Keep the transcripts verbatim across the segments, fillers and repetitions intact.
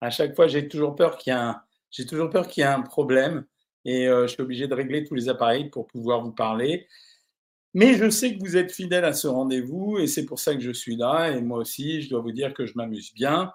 à chaque fois, j'ai toujours peur qu'il y ait un, j'ai toujours peur qu'il y ait un problème et euh, je suis obligé de régler tous les appareils pour pouvoir vous parler. Mais je sais que vous êtes fidèles à ce rendez-vous et c'est pour ça que je suis là. Et moi aussi, je dois vous dire que je m'amuse bien.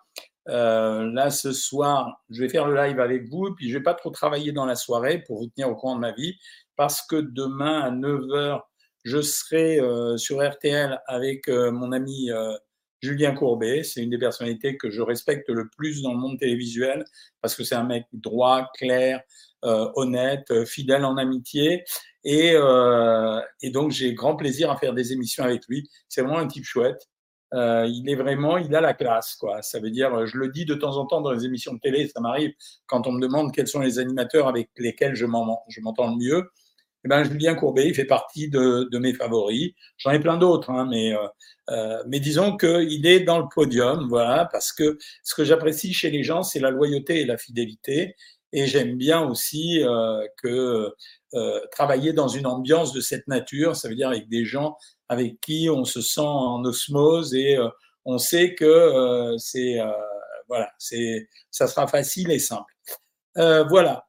Euh, là, ce soir, je vais faire le live avec vous. Puis, je ne vais pas trop travailler dans la soirée pour vous tenir au courant de ma vie parce que demain, à neuf heures, je serai euh, sur R T L avec euh, mon ami euh, Julien Courbet. C'est une des personnalités que je respecte le plus dans le monde télévisuel parce que c'est un mec droit, clair, euh, honnête, euh, fidèle en amitié. Et, euh, et donc, j'ai grand plaisir à faire des émissions avec lui. C'est vraiment un type chouette. Euh, il est vraiment, il a la classe, quoi. Ça veut dire, je le dis de temps en temps dans les émissions de télé, ça m'arrive, quand on me demande quels sont les animateurs avec lesquels je, m'en, je m'entends le mieux. Eh ben, Julien Courbet, il fait partie de, de mes favoris. J'en ai plein d'autres, hein, mais, euh, mais disons qu'il est dans le podium, voilà, parce que ce que j'apprécie chez les gens, c'est la loyauté et la fidélité. Et j'aime bien aussi euh, que euh, travailler dans une ambiance de cette nature, ça veut dire avec des gens avec qui on se sent en osmose et euh, on sait que euh, c'est euh, voilà, c'est ça sera facile et simple. Euh, voilà.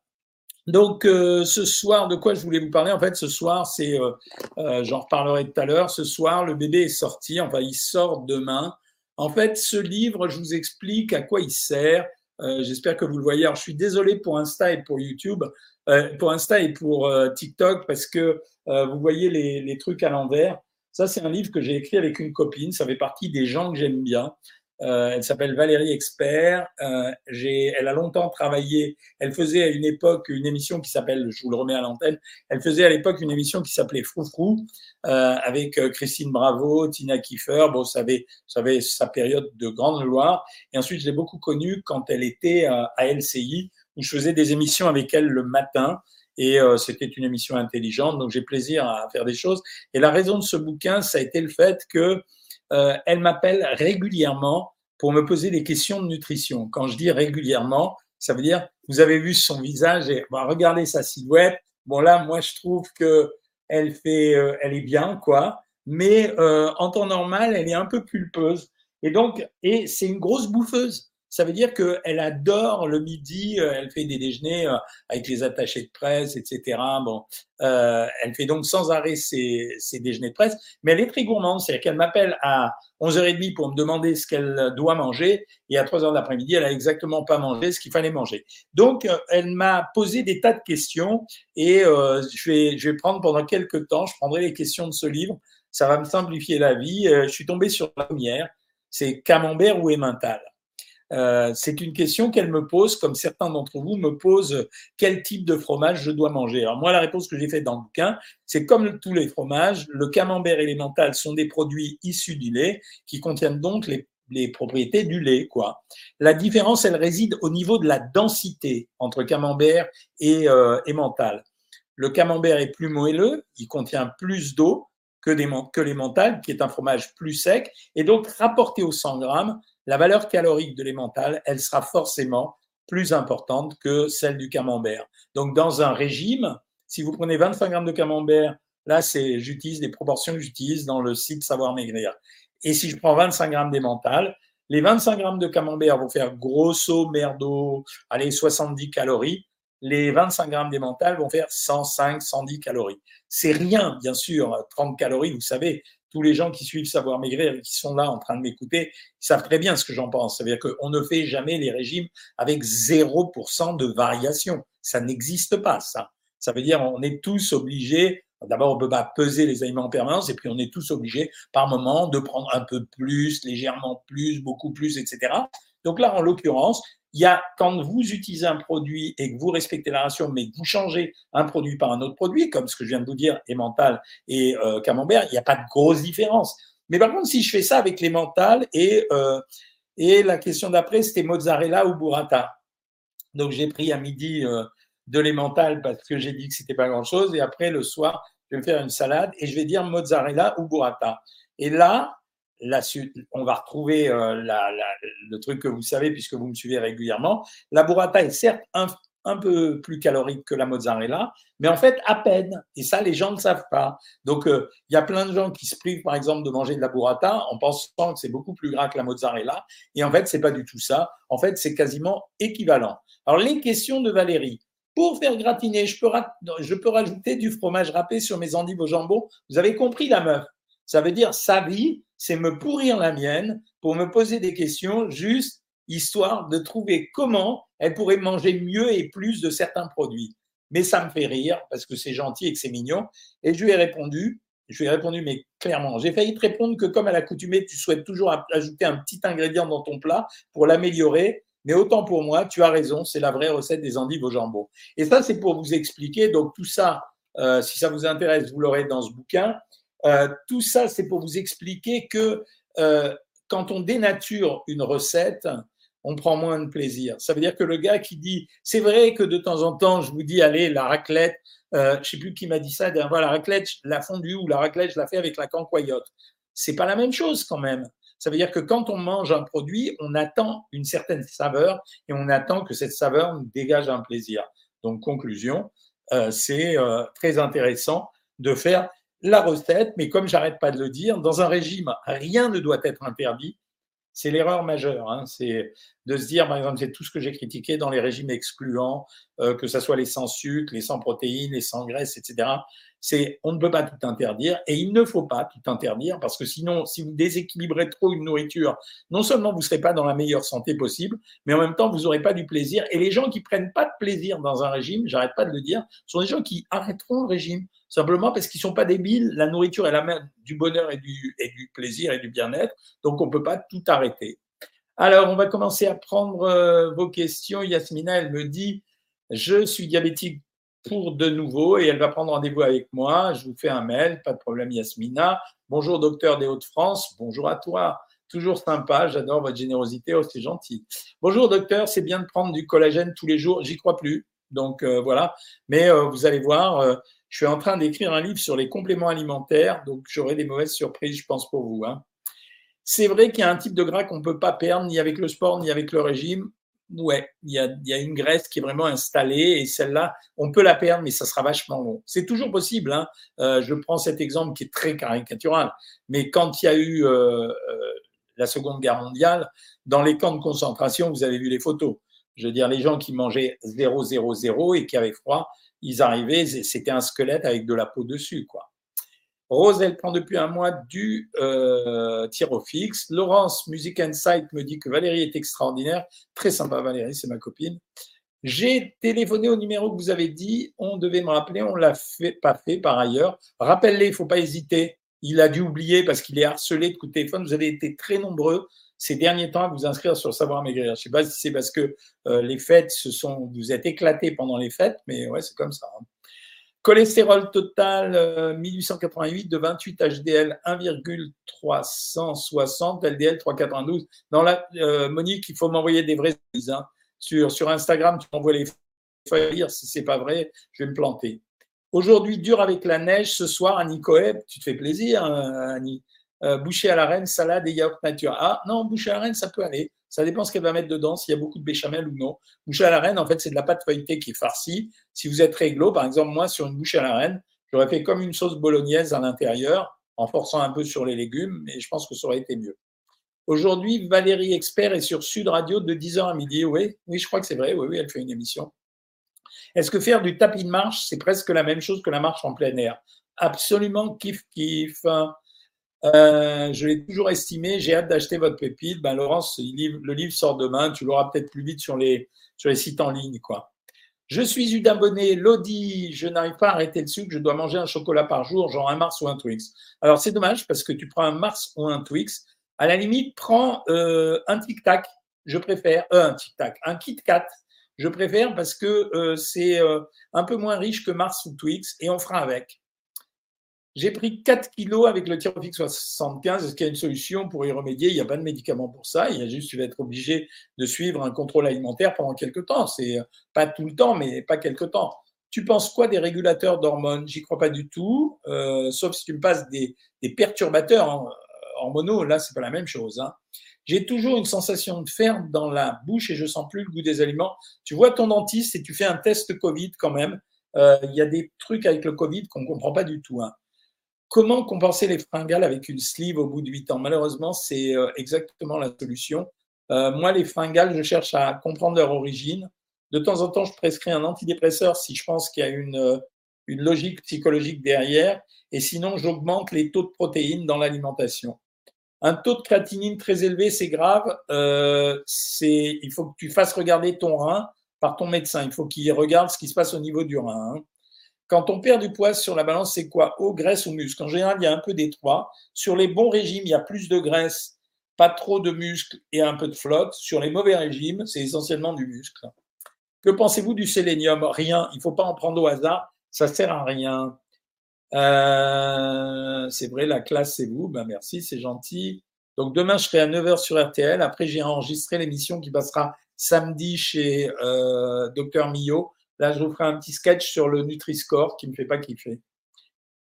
Donc euh, ce soir, de quoi je voulais vous parler ? En fait, ce soir, c'est euh, euh, j'en reparlerai tout à l'heure. Ce soir, le bébé est sorti. Enfin, il sort demain. En fait, ce livre, je vous explique à quoi il sert. Euh, j'espère que vous le voyez. Alors, je suis désolé pour Insta et pour YouTube, euh, pour Insta et pour euh, TikTok, parce que euh, vous voyez les, les trucs à l'envers. Ça, c'est un livre que j'ai écrit avec une copine. Ça fait partie des gens que j'aime bien. Euh, elle s'appelle Valérie Expert. Euh, j'ai, elle a longtemps travaillé. Elle faisait à une époque une émission qui s'appelle, je vous le remets à l'antenne, elle faisait à l'époque une émission qui s'appelait Froufrou euh, avec Christine Bravo, Tina Kieffer. Bon, ça avait, ça avait sa période de grande gloire. Et ensuite, je l'ai beaucoup connue quand elle était à, à L C I où je faisais des émissions avec elle le matin. Et euh, c'était une émission intelligente, donc j'ai plaisir à faire des choses. Et la raison de ce bouquin, ça a été le fait que Euh, elle m'appelle régulièrement pour me poser des questions de nutrition. Quand je dis régulièrement, ça veut dire vous avez vu son visage et bah, regardez sa silhouette. Bon là, moi je trouve que elle fait, euh, elle est bien quoi, mais euh, en temps normal, elle est un peu pulpeuse. Et donc, et c'est une grosse bouffeuse. Ça veut dire qu'elle adore le midi, elle fait des déjeuners avec les attachés de presse, et cetera. Bon, euh, elle fait donc sans arrêt ses, ses déjeuners de presse, mais elle est très gourmande, c'est-à-dire qu'elle m'appelle à onze heures trente pour me demander ce qu'elle doit manger et à trois heures de l'après-midi, elle a exactement pas mangé ce qu'il fallait manger. Donc, elle m'a posé des tas de questions et euh, je vais, je vais prendre pendant quelques temps, je prendrai les questions de ce livre, ça va me simplifier la vie. Je suis tombé sur la première, c'est camembert ou emmental. Euh, c'est une question qu'elle me pose, comme certains d'entre vous me posent, quel type de fromage je dois manger. Alors moi, la réponse que j'ai faite dans le bouquin, c'est comme tous les fromages, le camembert et l'emmental sont des produits issus du lait qui contiennent donc les, les propriétés du lait, quoi. La différence, elle réside au niveau de la densité entre camembert et euh, emmental. Le camembert est plus moelleux, il contient plus d'eau que, des, que l'emmental, qui est un fromage plus sec, et donc rapporté aux cent grammes, la valeur calorique de l'emmental, elle sera forcément plus importante que celle du camembert. Donc, dans un régime, si vous prenez vingt-cinq grammes de camembert, là, c'est, j'utilise des proportions que j'utilise dans le site Savoir Maigrir. Et si je prends vingt-cinq grammes d'emmental, les vingt-cinq grammes de camembert vont faire grosso merdo, allez, soixante-dix calories. Les vingt-cinq grammes d'emmental vont faire cent cinq, cent dix calories. C'est rien, bien sûr, trente calories, vous savez. Tous les gens qui suivent Savoir Maigrir et qui sont là en train de m'écouter savent très bien ce que j'en pense. C'est-à-dire qu'on ne fait jamais les régimes avec zéro pour cent de variation. Ça n'existe pas, ça. Ça veut dire qu'on est tous obligés, d'abord on ne peut pas peser les aliments en permanence et puis on est tous obligés par moment de prendre un peu plus, légèrement plus, beaucoup plus, et cetera. Donc là, en l'occurrence, il y a, quand vous utilisez un produit et que vous respectez la ration, mais que vous changez un produit par un autre produit, comme ce que je viens de vous dire, emmental et euh, camembert, il n'y a pas de grosse différence. Mais par contre, si je fais ça avec l'emmental et, euh, et la question d'après, c'était mozzarella ou burrata. Donc, j'ai pris à midi euh, de l'emmental parce que j'ai dit que c'était pas grand-chose. Et après, le soir, je vais me faire une salade et je vais dire mozzarella ou burrata. Et là… La, on va retrouver euh, la, la, le truc que vous savez puisque vous me suivez régulièrement. La burrata est certes un, un peu plus calorique que la mozzarella, mais en fait, à peine. Et ça, les gens ne savent pas. Donc, il euh, y a plein de gens qui se privent, par exemple, de manger de la burrata en pensant que c'est beaucoup plus gras que la mozzarella. Et en fait, ce n'est pas du tout ça. En fait, c'est quasiment équivalent. Alors, les questions de Valérie. Pour faire gratiner, je peux, ra- je peux rajouter du fromage râpé sur mes endives au jambon. Vous avez compris, la meuf. Ça veut dire, sa vie, c'est me pourrir la mienne pour me poser des questions juste histoire de trouver comment elle pourrait manger mieux et plus de certains produits. Mais ça me fait rire parce que c'est gentil et que c'est mignon. Et je lui ai répondu, je lui ai répondu, mais clairement, j'ai failli te répondre que comme à l'accoutumée, tu souhaites toujours ajouter un petit ingrédient dans ton plat pour l'améliorer. Mais autant pour moi, tu as raison, c'est la vraie recette des endives au jambon. Et ça, c'est pour vous expliquer. Donc tout ça, euh, si ça vous intéresse, vous l'aurez dans ce bouquin. Euh, tout ça, c'est pour vous expliquer que euh, quand on dénature une recette, on prend moins de plaisir. Ça veut dire que le gars qui dit, c'est vrai que de temps en temps, je vous dis, allez, la raclette, euh, je ne sais plus qui m'a dit ça, la raclette, la fondue ou la raclette, je la fais avec la cancoyote. Ce n'est pas la même chose quand même. Ça veut dire que quand on mange un produit, on attend une certaine saveur et on attend que cette saveur nous dégage un plaisir. Donc, conclusion, euh, c'est euh, très intéressant de faire la recette, mais comme j'arrête pas de le dire, dans un régime, rien ne doit être interdit. C'est l'erreur majeure, hein. C'est de se dire, par exemple, c'est tout ce que j'ai critiqué dans les régimes excluants, euh, que ce soit les sans sucre, les sans protéines, les sans graisse, et cetera. C'est, on ne peut pas tout interdire et il ne faut pas tout interdire parce que sinon, si vous déséquilibrez trop une nourriture, non seulement vous ne serez pas dans la meilleure santé possible, mais en même temps, vous n'aurez pas du plaisir. Et les gens qui ne prennent pas de plaisir dans un régime, j'arrête pas de le dire, sont des gens qui arrêteront le régime simplement parce qu'ils ne sont pas débiles. La nourriture est la mère du bonheur et du, et du plaisir et du bien-être. Donc, on ne peut pas tout arrêter. Alors, on va commencer à prendre euh, vos questions. Yasmina, elle me dit « Je suis diabétique pour de nouveau » et elle va prendre rendez-vous avec moi. Je vous fais un mail. Pas de problème, Yasmina. « Bonjour, docteur des Hauts-de-France. » Bonjour à toi. Toujours sympa. J'adore votre générosité. Oh, c'est gentil. « Bonjour, docteur. C'est bien de prendre du collagène tous les jours. J'y crois plus. » Donc, euh, voilà. Mais euh, vous allez voir… Euh, Je suis en train d'écrire un livre sur les compléments alimentaires, donc j'aurai des mauvaises surprises, je pense, pour vous. Hein. C'est vrai qu'il y a un type de gras qu'on ne peut pas perdre, ni avec le sport, ni avec le régime. Ouais, il y a, il y a une graisse qui est vraiment installée et celle-là, on peut la perdre, mais ça sera vachement long. C'est toujours possible. Hein. Euh, je prends cet exemple qui est très caricatural, mais quand il y a eu euh, euh, la Seconde Guerre mondiale, dans les camps de concentration, vous avez vu les photos. Je veux dire, les gens qui mangeaient zéro, zéro, zéro et qui avaient froid, ils arrivaient, c'était un squelette avec de la peau dessus, quoi. Rose, elle prend depuis un mois du euh, Tirofix. Laurence, Music Insight, me dit que Valérie est extraordinaire. Très sympa, Valérie, c'est ma copine. J'ai téléphoné au numéro que vous avez dit. On devait me rappeler, on ne l'a fait, pas fait par ailleurs. Rappelle-les, il ne faut pas hésiter. Il a dû oublier parce qu'il est harcelé de coups de téléphone. Vous avez été très nombreux ces derniers temps à vous inscrire sur Savoir Maigrir. Je ne sais pas si c'est parce que euh, les fêtes se sont, vous êtes éclatés pendant les fêtes, mais ouais, c'est comme ça. Hein. Cholestérol total euh, mille huit cent quatre-vingt-huit de vingt-huit H D L un virgule trois cent soixante, L D L trois cent quatre-vingt-douze. Dans la euh, Monique, il faut m'envoyer des vraies choses. Hein. Sur, sur Instagram, tu m'envoies les feuilles. Si c'est pas vrai, je vais me planter. Aujourd'hui, dur avec la neige. Ce soir, Annie Coeb, tu te fais plaisir, hein, Annie. Euh, bouchée à la reine, salade et yaourt nature. Ah non, bouchée à la reine, ça peut aller. Ça dépend ce qu'elle va mettre dedans, s'il y a beaucoup de béchamel ou non. Bouchée à la reine, en fait, c'est de la pâte feuilletée qui est farcie. Si vous êtes réglo, par exemple, moi, sur une bouchée à la reine, j'aurais fait comme une sauce bolognaise à l'intérieur, en forçant un peu sur les légumes, mais je pense que ça aurait été mieux. Aujourd'hui, Valérie Expert est sur Sud Radio de dix heures à midi. Oui, oui, je crois que c'est vrai. Oui, oui, elle fait une émission. Est-ce que faire du tapis de marche, c'est presque la même chose que la marche en plein air? Absolument, kiff, kiff. Euh, je l'ai toujours estimé, j'ai hâte d'acheter votre pépite. Ben, Laurence, le livre, le livre sort demain, tu l'auras peut-être plus vite sur les, sur les sites en ligne, quoi. Je suis une abonnée, Lodi, je n'arrive pas à arrêter le sucre, je dois manger un chocolat par jour, genre un Mars ou un Twix. Alors, c'est dommage parce que tu prends un Mars ou un Twix, à la limite, prends euh, un Tic Tac, je préfère, euh, un Tic Tac, un Kit Kat, je préfère parce que euh, c'est euh, un peu moins riche que Mars ou Twix et on fera avec. J'ai pris quatre kilos avec le Tirofix soixante-quinze. Est-ce qu'il y a une solution pour y remédier? Il n'y a pas de médicament pour ça. Il y a juste, tu vas être obligé de suivre un contrôle alimentaire pendant quelques temps. C'est pas tout le temps, mais pas quelques temps. Tu penses quoi des régulateurs d'hormones? J'y crois pas du tout, euh, sauf si tu me passes des, des perturbateurs hein, hormonaux. Là, c'est pas la même chose. Hein. j'ai toujours une sensation de ferme dans la bouche et je sens plus le goût des aliments. Tu vois ton dentiste et tu fais un test Covid quand même. Il euh, y a des trucs avec le Covid qu'on ne comprend pas du tout. Hein. Comment compenser les fringales avec une sleeve au bout de huit ans ? Malheureusement, c'est euh, exactement la solution. Euh, moi, les fringales, je cherche à comprendre leur origine. De temps en temps, je prescris un antidépresseur si je pense qu'il y a une, une logique psychologique derrière. Et sinon, j'augmente les taux de protéines dans l'alimentation. Un taux de créatinine très élevé, c'est grave. Euh, c'est, il faut que tu fasses regarder ton rein par ton médecin. Il faut qu'il regarde ce qui se passe au niveau du rein. Hein. Quand on perd du poids sur la balance, c'est quoi ? Eau, graisse ou muscle ? En général, il y a un peu des trois. Sur les bons régimes, il y a plus de graisse, pas trop de muscle et un peu de flotte. Sur les mauvais régimes, c'est essentiellement du muscle. Que pensez-vous du sélénium ? Rien. Il ne faut pas en prendre au hasard. Ça ne sert à rien. Euh, c'est vrai, la classe, c'est vous. Ben, merci, c'est gentil. Donc, demain, je serai à neuf heures sur R T L. Après, j'ai enregistré l'émission qui passera samedi chez euh, Docteur Millot. Là, je vous ferai un petit sketch sur le Nutri-Score qui ne me fait pas kiffer.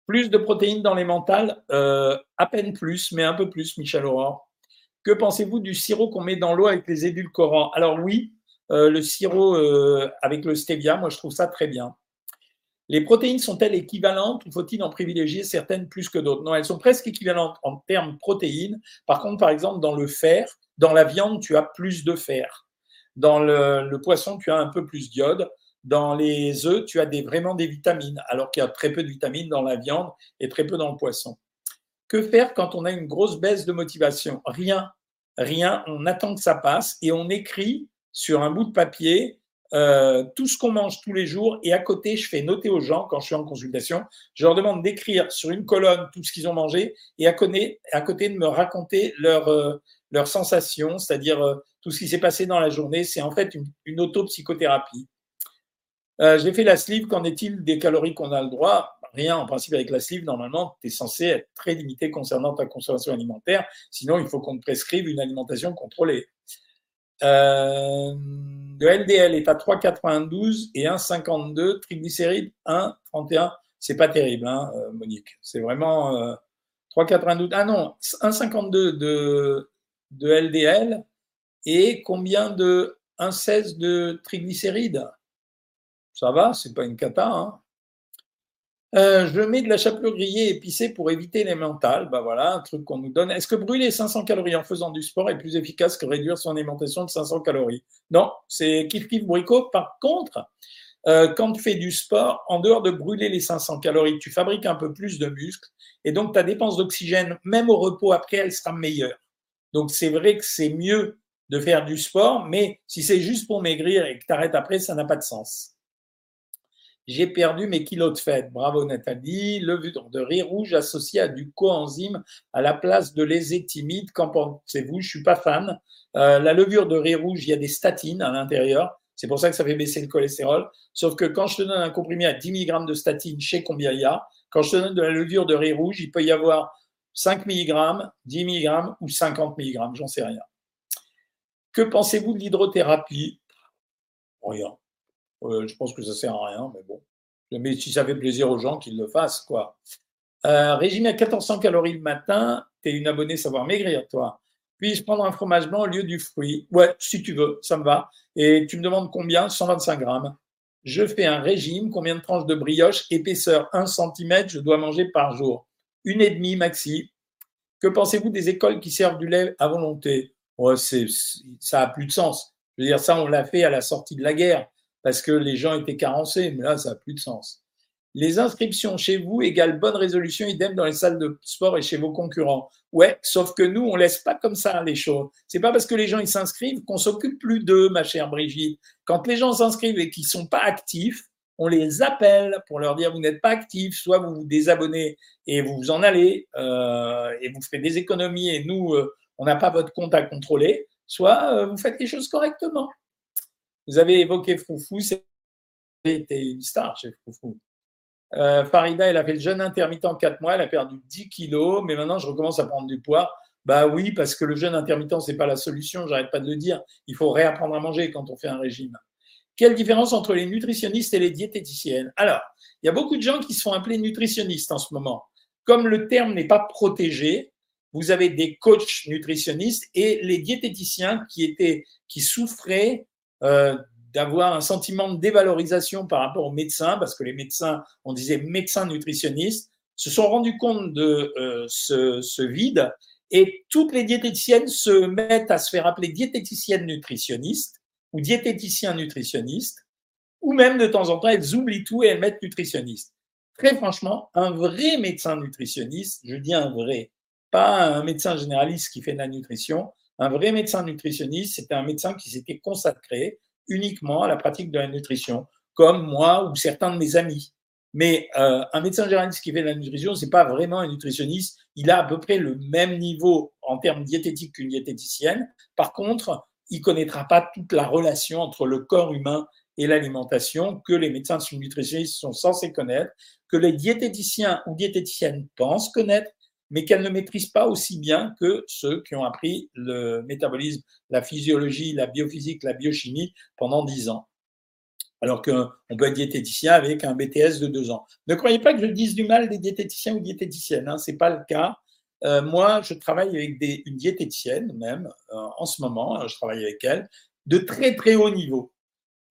Plus de protéines dans les mentales, euh, à peine plus, mais un peu plus, Michel Aurore. Que pensez-vous du sirop qu'on met dans l'eau avec les édulcorants ? Alors oui, euh, le sirop euh, avec le stevia, moi, je trouve ça très bien. Les protéines sont-elles équivalentes ou faut-il en privilégier certaines plus que d'autres ? Non, elles sont presque équivalentes en termes de protéines. Par contre, par exemple, dans le fer, dans la viande, tu as plus de fer. Dans le, le poisson, tu as un peu plus d'iode. Dans les œufs, tu as des, vraiment des vitamines, alors qu'il y a très peu de vitamines dans la viande et très peu dans le poisson. Que faire quand on a une grosse baisse de motivation ? Rien, rien. On attend que ça passe et on écrit sur un bout de papier Euh, tout ce qu'on mange tous les jours, et à côté je fais noter aux gens quand je suis en consultation, je leur demande d'écrire sur une colonne tout ce qu'ils ont mangé et à côté, à côté de me raconter leur, euh, leur sensation, c'est-à-dire euh, tout ce qui s'est passé dans la journée. C'est en fait une, une auto-psychothérapie. Euh, j'ai fait la sleeve, qu'en est-il des calories qu'on a le droit ? Rien, en principe avec la sleeve, normalement tu es censé être très limité concernant ta consommation alimentaire, sinon il faut qu'on te prescrive une alimentation contrôlée. Euh, le L D L est à trois virgule quatre-vingt-douze et un virgule cinquante-deux, triglycérides un virgule trente et un, c'est pas terrible hein, Monique, c'est vraiment euh, trois virgule quatre-vingt-douze, ah non, un virgule cinquante-deux de, de L D L et combien de un virgule seize de triglycérides, ça va, c'est pas une cata hein. Euh, je mets de la chapelure grillée épicée pour éviter les mentales. Ben voilà, un truc qu'on nous donne. Est-ce que brûler cinq cents calories en faisant du sport est plus efficace que réduire son alimentation de cinq cents calories ? Non, c'est kiff kiff bricot. Par contre, euh, quand tu fais du sport, en dehors de brûler les cinq cents calories, tu fabriques un peu plus de muscles et donc ta dépense d'oxygène, même au repos après, elle sera meilleure. Donc c'est vrai que c'est mieux de faire du sport, mais si c'est juste pour maigrir et que tu arrêtes après, ça n'a pas de sens. J'ai perdu mes kilos de fête. Bravo Nathalie. Levure de riz rouge associée à du coenzyme à la place de l'ézétimide. Qu'en pensez-vous ? Je suis pas fan. Euh, la levure de riz rouge, il y a des statines à l'intérieur. C'est pour ça que ça fait baisser le cholestérol. Sauf que quand je te donne un comprimé à dix milligrammes de statine, je sais combien il y a. Quand je te donne de la levure de riz rouge, il peut y avoir cinq milligrammes, dix milligrammes ou cinquante milligrammes. J'en sais rien. Que pensez-vous de l'hydrothérapie ? Rien. Euh, je pense que ça ne sert à rien, mais bon. Mais si ça fait plaisir aux gens, qu'ils le fassent, quoi. Euh, régime à mille quatre cents calories le matin, tu es une abonnée Savoir Maigrir, toi. Puis-je prendre un fromage blanc au lieu du fruit ? Ouais, si tu veux, ça me va. Et tu me demandes combien ? cent vingt-cinq grammes. Je fais un régime, combien de tranches de brioche ? Épaisseur un centimètre, je dois manger par jour. Une et demie, maxi. Que pensez-vous des écoles qui servent du lait à volonté ? Ouais, c'est, ça n'a plus de sens. Je veux dire, ça, on l'a fait à la sortie de la guerre, parce que les gens étaient carencés, mais là, ça n'a plus de sens. Les inscriptions chez vous égale bonne résolution, idem dans les salles de sport et chez vos concurrents. Ouais, sauf que nous, on ne laisse pas comme ça les choses. Ce n'est pas parce que les gens ils s'inscrivent qu'on ne s'occupe plus d'eux, ma chère Brigitte. Quand les gens s'inscrivent et qu'ils ne sont pas actifs, on les appelle pour leur dire « vous n'êtes pas actifs, soit vous vous désabonnez et vous vous en allez, euh, et vous ferez des économies et nous, euh, on n'a pas votre compte à contrôler, soit euh, vous faites les choses correctement. » Vous avez évoqué Froufrou, c'était une star chez Froufrou. Euh, Farida, elle a fait le jeûne intermittent quatre mois, elle a perdu dix kilos, mais maintenant je recommence à prendre du poids. Bah oui, parce que le jeûne intermittent, ce n'est pas la solution, j'arrête pas de le dire. Il faut réapprendre à manger quand on fait un régime. Quelle différence entre les nutritionnistes et les diététiciennes ? Alors, il y a beaucoup de gens qui se font appeler nutritionnistes en ce moment. Comme le terme n'est pas protégé, vous avez des coachs nutritionnistes et les diététiciens qui, étaient, qui souffraient euh, d'avoir un sentiment de dévalorisation par rapport aux médecins, parce que les médecins, on disait médecins nutritionnistes, se sont rendus compte de euh, ce, ce vide, et toutes les diététiciennes se mettent à se faire appeler diététiciennes nutritionnistes ou diététiciens nutritionnistes, ou même de temps en temps, elles oublient tout et elles mettent nutritionniste. Très franchement, un vrai médecin nutritionniste, je dis un vrai, pas un médecin généraliste qui fait de la nutrition, un vrai médecin nutritionniste, c'était un médecin qui s'était consacré uniquement à la pratique de la nutrition, comme moi ou certains de mes amis. Mais euh, un médecin généraliste qui fait de la nutrition, c'est pas vraiment un nutritionniste. Il a à peu près le même niveau en termes diététiques qu'une diététicienne. Par contre, il connaîtra pas toute la relation entre le corps humain et l'alimentation que les médecins nutritionnistes sont censés connaître, que les diététiciens ou diététiciennes pensent connaître, mais qu'elles ne maîtrisent pas aussi bien que ceux qui ont appris le métabolisme, la physiologie, la biophysique, la biochimie pendant dix ans. Alors qu'on peut être diététicien avec un B T S de deux ans. Ne croyez pas que je dise du mal des diététiciens ou diététiciennes, hein, ce n'est pas le cas. Euh, moi, je travaille avec des, une diététicienne même, euh, en ce moment, hein, je travaille avec elle, de très très haut niveau.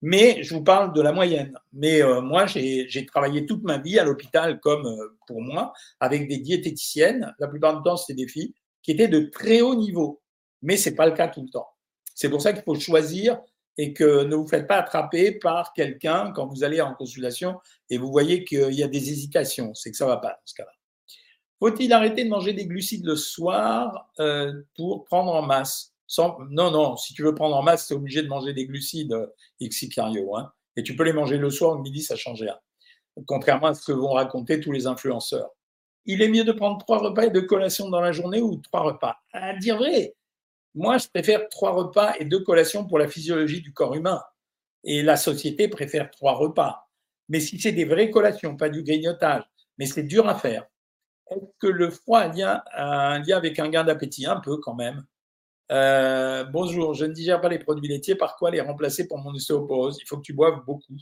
Mais je vous parle de la moyenne. Mais euh, moi, j'ai, j'ai travaillé toute ma vie à l'hôpital, comme euh, pour moi, avec des diététiciennes. La plupart du temps, c'était des filles qui étaient de très haut niveau. Mais ce n'est pas le cas tout le temps. C'est pour ça qu'il faut choisir et que ne vous faites pas attraper par quelqu'un quand vous allez en consultation et vous voyez qu'il y a des hésitations. C'est que ça ne va pas dans ce cas-là. Faut-il arrêter de manger des glucides le soir euh, pour prendre en masse ? Sans, non, non, si tu veux prendre en masse, tu es obligé de manger des glucides euh, X I Cario, hein, et tu peux les manger le soir ou le midi, ça ne change rien, contrairement à ce que vont raconter tous les influenceurs. Il est mieux de prendre trois repas et deux collations dans la journée ou trois repas ? À dire vrai, moi je préfère trois repas et deux collations pour la physiologie du corps humain, et la société préfère trois repas. Mais si c'est des vraies collations, pas du grignotage, mais c'est dur à faire. Est-ce que le froid a un lien, a un lien avec un gain d'appétit ? Un peu quand même. Euh, bonjour, je ne digère pas les produits laitiers, par quoi les remplacer pour mon ostéoporose ? Il faut que tu boives beaucoup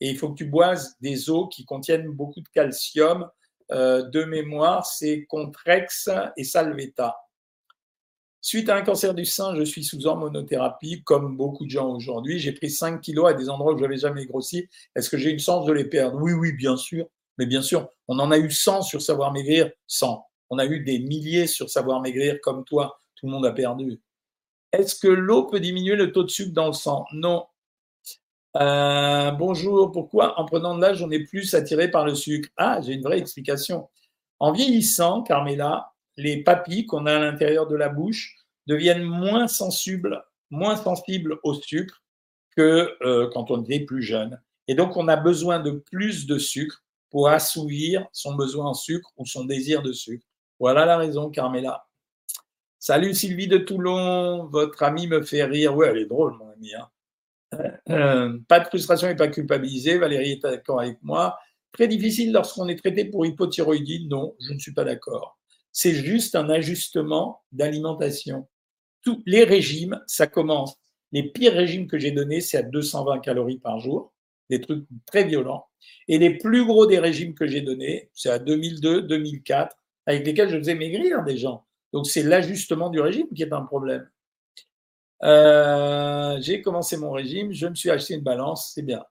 et il faut que tu boives des eaux qui contiennent beaucoup de calcium. Euh, de mémoire, c'est Contrex et Salvetta. Suite à un cancer du sein, je suis sous hormonothérapie comme beaucoup de gens aujourd'hui. J'ai pris cinq kilos à des endroits où je n'avais jamais grossi. Est-ce que j'ai une chance de les perdre ? Oui, oui, bien sûr. Mais bien sûr, on en a eu cent sur Savoir Maigrir, cent. On a eu des milliers sur Savoir Maigrir comme toi. Tout le monde a perdu. Est-ce que l'eau peut diminuer le taux de sucre dans le sang ? Non. Euh, bonjour, pourquoi en prenant de l'âge, on est plus attiré par le sucre ? Ah, j'ai une vraie explication. En vieillissant, Carmela, les papilles qu'on a à l'intérieur de la bouche deviennent moins sensibles, moins sensibles au sucre que euh, quand on était plus jeune. Et donc, on a besoin de plus de sucre pour assouvir son besoin en sucre ou son désir de sucre. Voilà la raison, Carmela. Salut Sylvie de Toulon, votre amie me fait rire. Oui, elle est drôle, mon amie. Hein. Euh, pas de frustration et pas culpabilisée. Valérie est d'accord avec moi. Très difficile lorsqu'on est traité pour hypothyroïdie. Non, je ne suis pas d'accord. C'est juste un ajustement d'alimentation. Tous les régimes, ça commence. Les pires régimes que j'ai donnés, c'est à deux cent vingt calories par jour. Des trucs très violents. Et les plus gros des régimes que j'ai donnés, c'est à deux mille deux, deux mille quatre, avec lesquels je faisais maigrir des gens. Donc, c'est l'ajustement du régime qui est un problème. Euh, j'ai commencé mon régime, je me suis acheté une balance, c'est bien.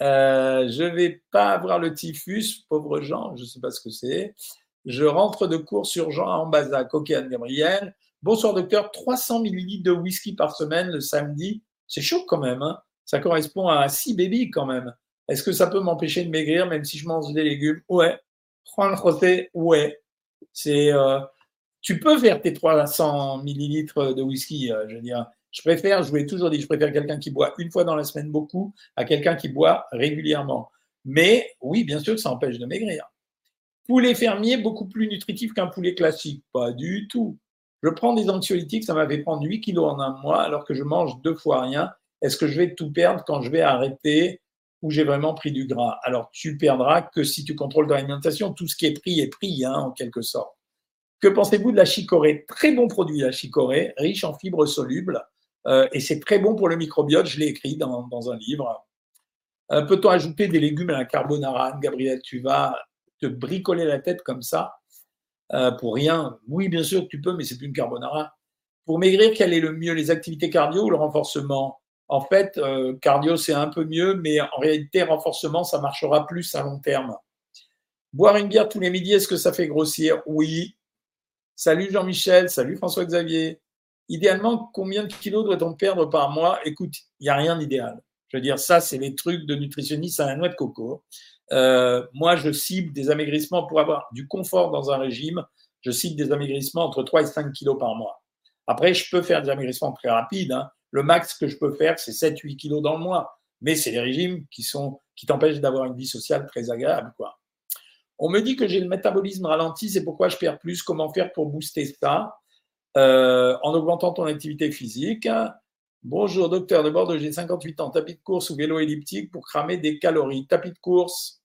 Euh, je ne vais pas avoir le typhus, pauvre Jean, je ne sais pas ce que c'est. Je rentre de course sur Jean à Ambazac. Ok, Anne-Gabrielle. Bonsoir, docteur. trois cents millilitres de whisky par semaine le samedi. C'est chaud quand même. Hein, ça correspond à six bébés quand même. Est-ce que ça peut m'empêcher de maigrir même si je mange des légumes ? Ouais. Juan José, ouais. C'est... Euh, Tu peux faire tes trois cents millilitres de whisky, je veux dire. Je préfère, je vous l'ai toujours dit, je préfère quelqu'un qui boit une fois dans la semaine beaucoup à quelqu'un qui boit régulièrement. Mais oui, bien sûr que ça empêche de maigrir. Poulet fermier, beaucoup plus nutritif qu'un poulet classique. Pas du tout. Je prends des anxiolytiques, ça m'avait pris huit kilos en un mois alors que je mange deux fois rien. Est-ce que je vais tout perdre quand je vais arrêter ou j'ai vraiment pris du gras ? Alors, tu perdras que si tu contrôles ton alimentation. Tout ce qui est pris est pris, hein, en quelque sorte. Que pensez-vous de la chicorée ? Très bon produit, la chicorée, riche en fibres solubles. Euh, et c'est très bon pour le microbiote, je l'ai écrit dans, dans un livre. Euh, peut-on ajouter des légumes à la carbonara ? Gabriel, tu vas te bricoler la tête comme ça. euh, pour rien. Oui, bien sûr que tu peux, mais c'est plus une carbonara. Pour maigrir, quel est le mieux, les activités cardio ou le renforcement? En fait, euh, cardio, c'est un peu mieux, mais en réalité, renforcement, ça marchera plus à long terme. Boire une bière tous les midis, est-ce que ça fait grossir? Oui. Salut Jean-Michel, salut François-Xavier. Idéalement, combien de kilos doit-on perdre par mois? Écoute, il n'y a rien d'idéal. Je veux dire, ça, c'est les trucs de nutritionniste à la noix de coco. Euh, moi, je cible des amaigrissements pour avoir du confort dans un régime. Je cible des amaigrissements entre trois et cinq kilos par mois. Après, je peux faire des amaigrissements très rapides, hein. Le max que je peux faire, c'est sept à huit kilos dans le mois. Mais c'est les régimes qui, sont, qui t'empêchent d'avoir une vie sociale très agréable, quoi. On me dit que j'ai le métabolisme ralenti, c'est pourquoi je perds plus. Comment faire pour booster ça? euh, En augmentant ton activité physique. Bonjour, docteur de Bordeaux, j'ai cinquante-huit ans. Tapis de course ou vélo elliptique pour cramer des calories. Tapis de course.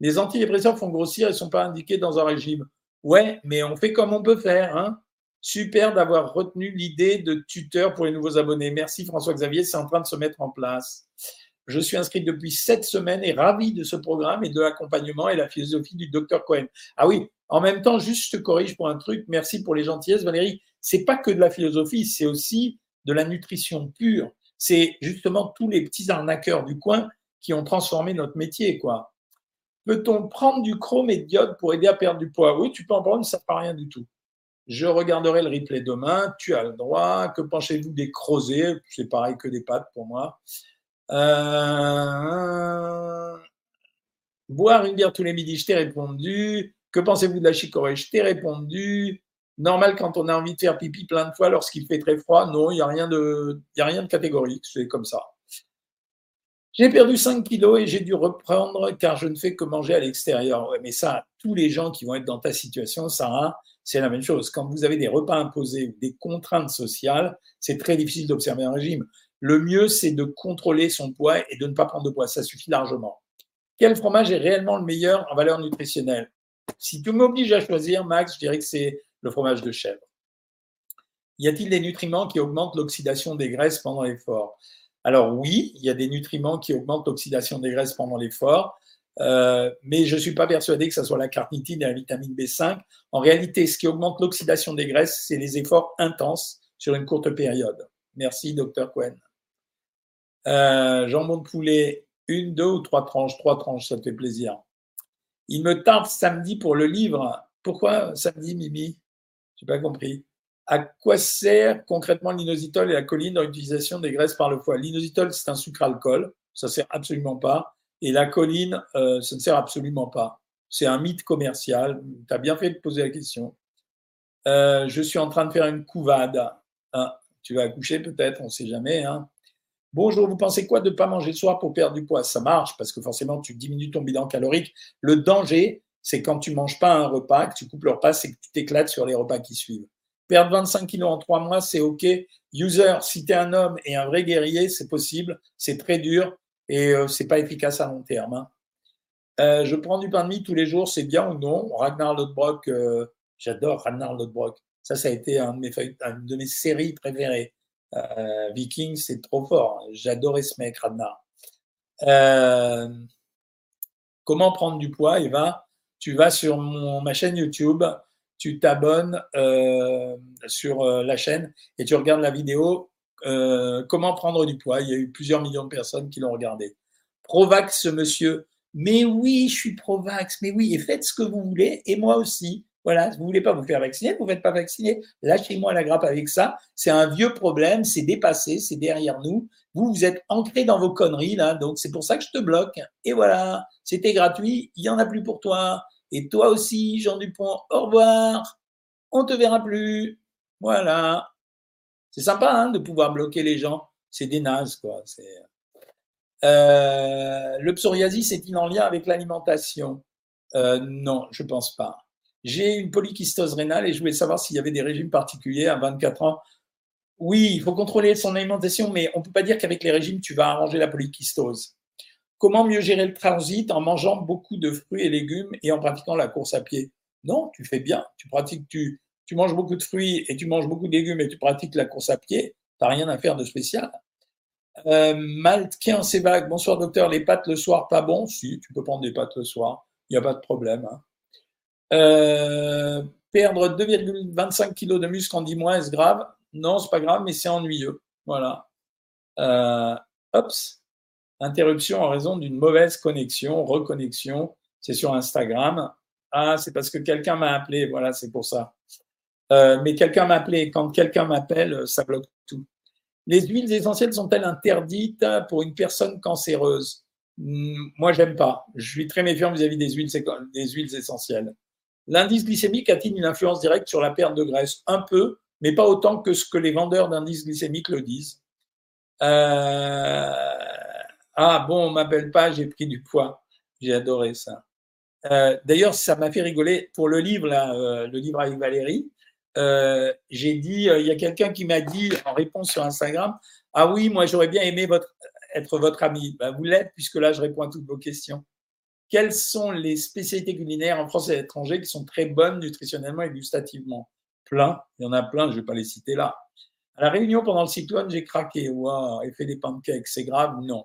Les antidépresseurs font grossir, ils ne sont pas indiqués dans un régime. Ouais, mais on fait comme on peut faire, hein. Super d'avoir retenu l'idée de tuteur pour les nouveaux abonnés. Merci François-Xavier, c'est en train de se mettre en place. Je suis inscrit depuis sept semaines et ravi de ce programme et de l'accompagnement et la philosophie du docteur Cohen. Ah oui, en même temps, juste je te corrige pour un truc, merci pour les gentillesses Valérie, c'est pas que de la philosophie, c'est aussi de la nutrition pure. C'est justement tous les petits arnaqueurs du coin qui ont transformé notre métier, quoi. Peut-on prendre du chrome et de l'iode pour aider à perdre du poids? Oui, tu peux en prendre, ça ne fait rien du tout. Je regarderai le replay demain. Tu as le droit. Que penchez-vous des crozets? C'est pareil que des pâtes pour moi. Euh... Boire une bière tous les midis, je t'ai répondu. Que pensez-vous de la chicorée? Je t'ai répondu. Normal quand on a envie de faire pipi plein de fois lorsqu'il fait très froid? Non, il n'y a rien de, il n'y a rien de catégorique. C'est comme ça. J'ai perdu cinq kilos et j'ai dû reprendre car je ne fais que manger à l'extérieur. Ouais, mais ça, tous les gens qui vont être dans ta situation, Sarah, c'est la même chose. Quand vous avez des repas imposés ou des contraintes sociales, c'est très difficile d'observer un régime. Le mieux, c'est de contrôler son poids et de ne pas prendre de poids. Ça suffit largement. Quel fromage est réellement le meilleur en valeur nutritionnelle? Si tu m'obliges à choisir, Max, je dirais que c'est le fromage de chèvre. Y a-t-il des nutriments qui augmentent l'oxydation des graisses pendant l'effort? Alors oui, il y a des nutriments qui augmentent l'oxydation des graisses pendant l'effort, euh, mais je ne suis pas persuadé que ce soit la carnitine et la vitamine B cinq. En réalité, ce qui augmente l'oxydation des graisses, c'est les efforts intenses sur une courte période. Merci, docteur Cohen. Euh, jambon de poulet, une, deux ou trois tranches? Trois tranches, ça te fait plaisir. Il me tarde samedi pour le livre. Pourquoi samedi, Mimi? Je n'ai pas compris. À quoi sert concrètement l'inositol et la choline dans l'utilisation des graisses par le foie? L'inositol, c'est un sucre-alcool, ça ne sert absolument pas. Et la choline, euh, ça ne sert absolument pas. C'est un mythe commercial. Tu as bien fait de poser la question. Euh, je suis en train de faire une couvade. Hein, tu vas accoucher peut-être, on ne sait jamais. Hein. Bonjour, vous pensez quoi de ne pas manger le soir pour perdre du poids? Ça marche parce que forcément, tu diminues ton bilan calorique. Le danger, c'est quand tu ne manges pas un repas, que tu coupes le repas, c'est que tu t'éclates sur les repas qui suivent. Perdre vingt-cinq kilos en trois mois, c'est OK. User, si tu es un homme et un vrai guerrier, c'est possible. C'est très dur et euh, c'est pas efficace à long terme. Hein. Euh, je prends du pain de mie tous les jours, c'est bien ou non? Ragnar Lodbrok, euh, j'adore Ragnar Lodbrok. Ça, ça a été un de mes, une de mes séries préférées. Euh, Vikings, c'est trop fort. J'adorais ce mec, Ragnar. Euh, comment prendre du poids, Eva? Tu vas sur mon, ma chaîne YouTube. Tu t'abonnes euh, sur euh, la chaîne et tu regardes la vidéo euh, « Comment prendre du poids ?» Il y a eu plusieurs millions de personnes qui l'ont regardé. Provax, monsieur. Mais oui, je suis Provax. Mais oui, et faites ce que vous voulez et moi aussi. Voilà, vous ne voulez pas vous faire vacciner, vous ne faites pas vacciner. Lâchez-moi la grappe avec ça. C'est un vieux problème, c'est dépassé, c'est derrière nous. Vous, vous êtes ancrés dans vos conneries, là. Donc, c'est pour ça que je te bloque. Et voilà, c'était gratuit, il n'y en a plus pour toi. Et toi aussi, Jean Dupont, au revoir, on ne te verra plus. Voilà. C'est sympa hein, de pouvoir bloquer les gens. C'est des nazes, quoi. C'est... Euh, le psoriasis est-il en lien avec l'alimentation? euh, Non, je ne pense pas. J'ai une polykystose rénale et je voulais savoir s'il y avait des régimes particuliers à vingt-quatre ans. Oui, il faut contrôler son alimentation, mais on ne peut pas dire qu'avec les régimes, tu vas arranger la polykystose. Comment mieux gérer le transit en mangeant beaucoup de fruits et légumes et en pratiquant la course à pied? Non, tu fais bien. Tu pratiques, tu, tu manges beaucoup de fruits et tu manges beaucoup de légumes et tu pratiques la course à pied. Tu n'as rien à faire de spécial. Euh, Maltquin en Sébac, bonsoir docteur. Les pâtes le soir, pas bon? Si, tu peux prendre des pâtes le soir. Il n'y a pas de problème. Hein. Euh, Perdre deux virgule vingt-cinq kilos de muscle en dix mois, est-ce grave? Non, c'est pas grave, mais c'est ennuyeux. Voilà. Euh, Ops. Interruption en raison d'une mauvaise connexion, reconnexion. C'est sur Instagram. Ah, c'est parce que quelqu'un m'a appelé. Voilà, c'est pour ça. Euh, mais quelqu'un m'a appelé. Quand quelqu'un m'appelle, ça bloque tout. Les huiles essentielles sont-elles interdites pour une personne cancéreuse? Moi, j'aime pas. Je suis très méfiant vis-à-vis des huiles, des huiles essentielles. L'indice glycémique a-t-il une influence directe sur la perte de graisse? Un peu, mais pas autant que ce que les vendeurs d'indices glycémiques le disent. Euh... Ah bon, on m'appelle pas, j'ai pris du poids. J'ai adoré ça. Euh, d'ailleurs, ça m'a fait rigoler pour le livre, là, euh, le livre avec Valérie. Euh, j'ai dit, il euh, y a quelqu'un qui m'a dit en réponse sur Instagram, « Ah oui, moi j'aurais bien aimé votre, être votre ami. » Ben, vous l'êtes, puisque là je réponds à toutes vos questions. Quelles sont les spécialités culinaires en France et à l'étranger qui sont très bonnes nutritionnellement et gustativement? Plein, il y en a plein, je ne vais pas les citer là. À la Réunion, pendant le cyclone, j'ai craqué. Waouh, effet des pancakes, c'est grave? Non.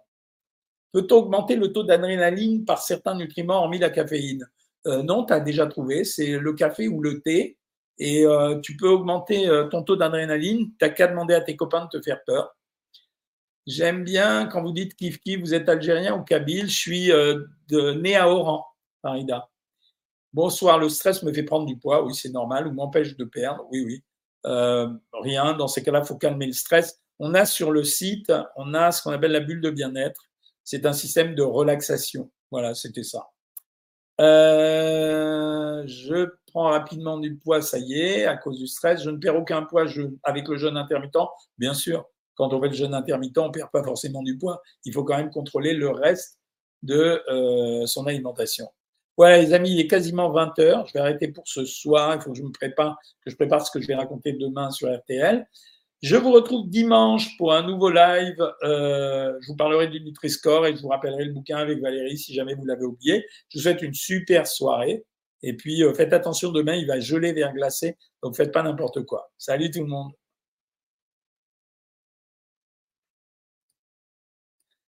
Peut-on augmenter le taux d'adrénaline par certains nutriments hormis la caféine? euh, Non, tu as déjà trouvé, c'est le café ou le thé. Et euh, tu peux augmenter euh, ton taux d'adrénaline, tu n'as qu'à demander à tes copains de te faire peur. J'aime bien quand vous dites kif kif, vous êtes algérien ou kabyle? Je suis euh, de, né à Oran, Farida. Bonsoir, le stress me fait prendre du poids, oui, c'est normal, ou m'empêche de perdre, oui, oui. Euh, rien, dans ces cas-là, il faut calmer le stress. On a sur le site, on a ce qu'on appelle la bulle de bien-être. C'est un système de relaxation. Voilà, c'était ça. Euh, je prends rapidement du poids, ça y est, à cause du stress. Je ne perds aucun poids je, avec le jeûne intermittent, bien sûr. Quand on fait le jeûne intermittent, on ne perd pas forcément du poids. Il faut quand même contrôler le reste de euh, son alimentation. Voilà, les amis, il est quasiment vingt heures. Je vais arrêter pour ce soir. Il faut que je me prépare, que je prépare ce que je vais raconter demain sur R T L. Je vous retrouve dimanche pour un nouveau live. Euh, je vous parlerai du Nutri-Score et je vous rappellerai le bouquin avec Valérie si jamais vous l'avez oublié. Je vous souhaite une super soirée. Et puis, euh, faites attention, demain, il va geler, verglacer. Donc, faites pas n'importe quoi. Salut tout le monde.